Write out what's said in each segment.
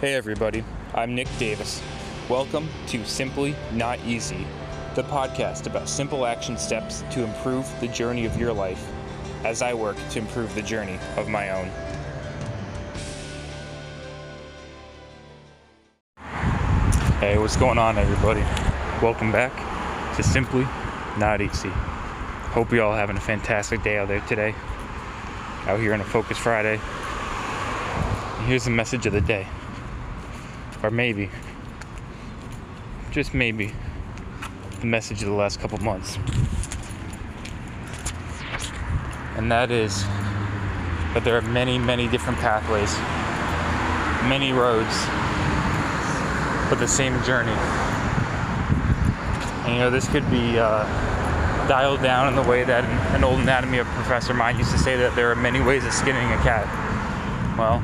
Hey everybody, I'm Nick Davis. Welcome to Simply Not Easy, the podcast about simple action steps to improve the journey of your life as I work to improve the journey of my own. Hey, what's going on everybody? Welcome back to Simply Not Easy. Hope you all having a fantastic day out there today, out here on a Focus Friday. Here's the message of the day. Or maybe, just maybe, the message of the last couple months. And that is that there are many, many different pathways, many roads, but the same journey. And you know, this could be dialed down in the way that an old anatomy professor of mine used to say that there are many ways of skinning a cat. Well,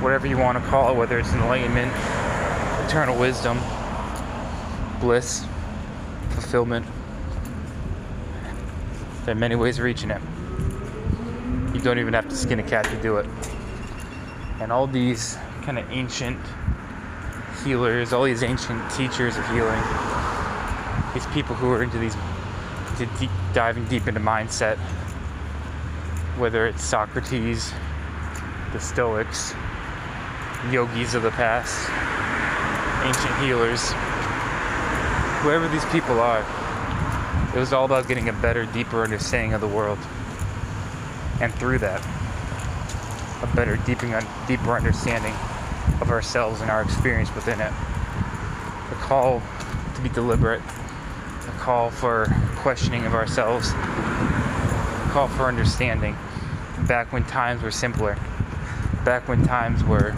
whatever you want to call it, whether it's enlightenment, eternal wisdom, bliss, fulfillment. There are many ways of reaching it. You don't even have to skin a cat to do it. And all these kind of ancient healers, all these ancient teachers of healing, these people who are into these, diving deep into mindset, whether it's Socrates, the Stoics, Yogis of the past, ancient healers, whoever these people are, it was all about getting a better, deeper understanding of the world. And through that, a better, deeper understanding of ourselves and our experience within it. A call to be deliberate, a call for questioning of ourselves, a call for understanding back when times were simpler. Back when times were,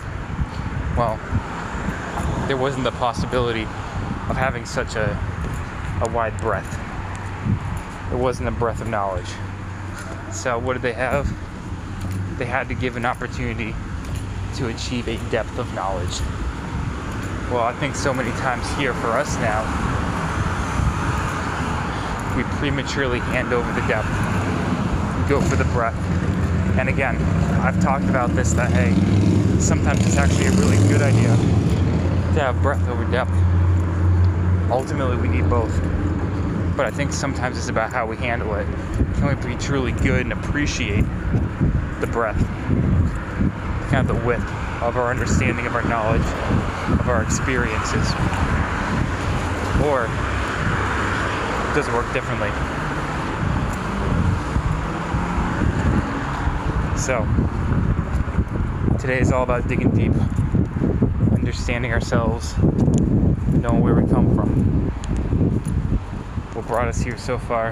well, there wasn't the possibility of having such a wide breadth. There wasn't a breadth of knowledge. So what did they have? They had to give an opportunity to achieve a depth of knowledge. Well, I think so many times here for us now, we prematurely hand over the depth. We go for the breadth. And again, I've talked about this, that hey, sometimes it's actually a really good idea to have breadth over depth. Ultimately, we need both. But I think sometimes it's about how we handle it. Can we be truly good and appreciate the breadth, kind of the width of our understanding, of our knowledge, of our experiences? Or does it work differently? So, today is all about digging deep, understanding ourselves, knowing where we come from, what brought us here so far.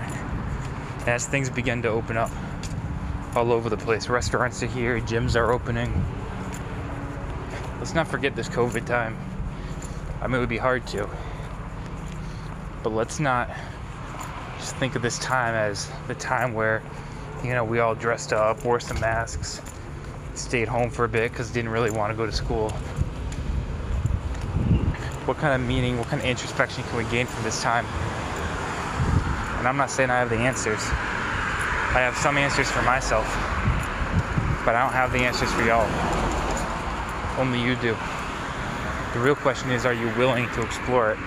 As things begin to open up all over the place, restaurants are here, gyms are opening. Let's not forget this COVID time. I mean, it would be hard to, but let's not just think of this time as the time where, you know, we all dressed up, wore some masks, stayed home for a bit because didn't really want to go to school. What kind of meaning, what kind of introspection can we gain from this time? And I'm not saying I have the answers. I have some answers for myself, but I don't have the answers for y'all. Only you do. The real question is, are you willing to explore it?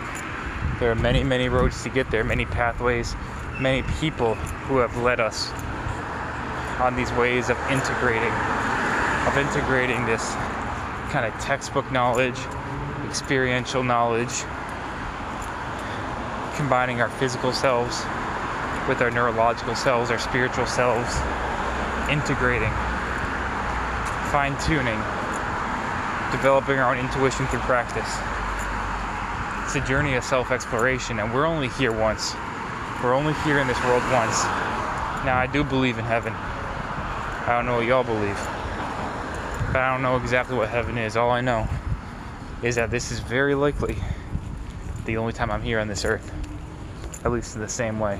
There are many, many roads to get there, many pathways, many people who have led us on these ways of integrating this kind of textbook knowledge, experiential knowledge, combining our physical selves with our neurological selves, our spiritual selves, integrating, fine-tuning, developing our own intuition through practice. It's a journey of self-exploration, and we're only here once. We're only here in this world once. Now, I do believe in heaven. I don't know what y'all believe, but I don't know exactly what heaven is. All I know is that this is very likely the only time I'm here on this earth, at least in the same way.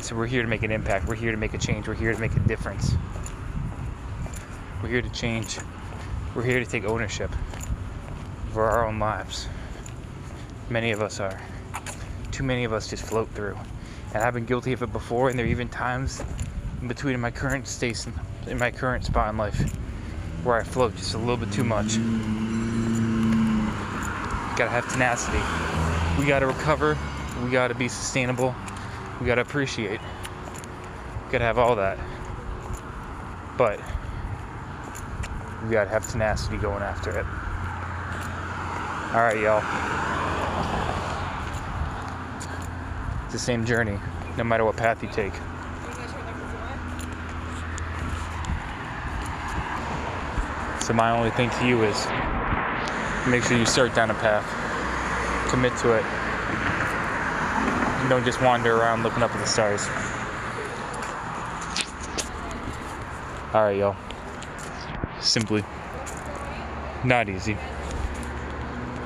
So we're here to make an impact. We're here to make a change. We're here to make a difference. We're here to change. We're here to take ownership for our own lives. Many of us are. Too many of us just float through. And I've been guilty of it before, and there are even times in between in my current spot in life where I float just a little bit too much. Gotta have tenacity. We gotta recover. We gotta be sustainable. We gotta appreciate. We gotta have all that. But we gotta have tenacity going after it. Alright, y'all. It's the same journey, no matter what path you take. So my only thing to you is make sure you start down a path. Commit to it. And don't just wander around looking up at the stars. Alright, y'all. Simply not easy.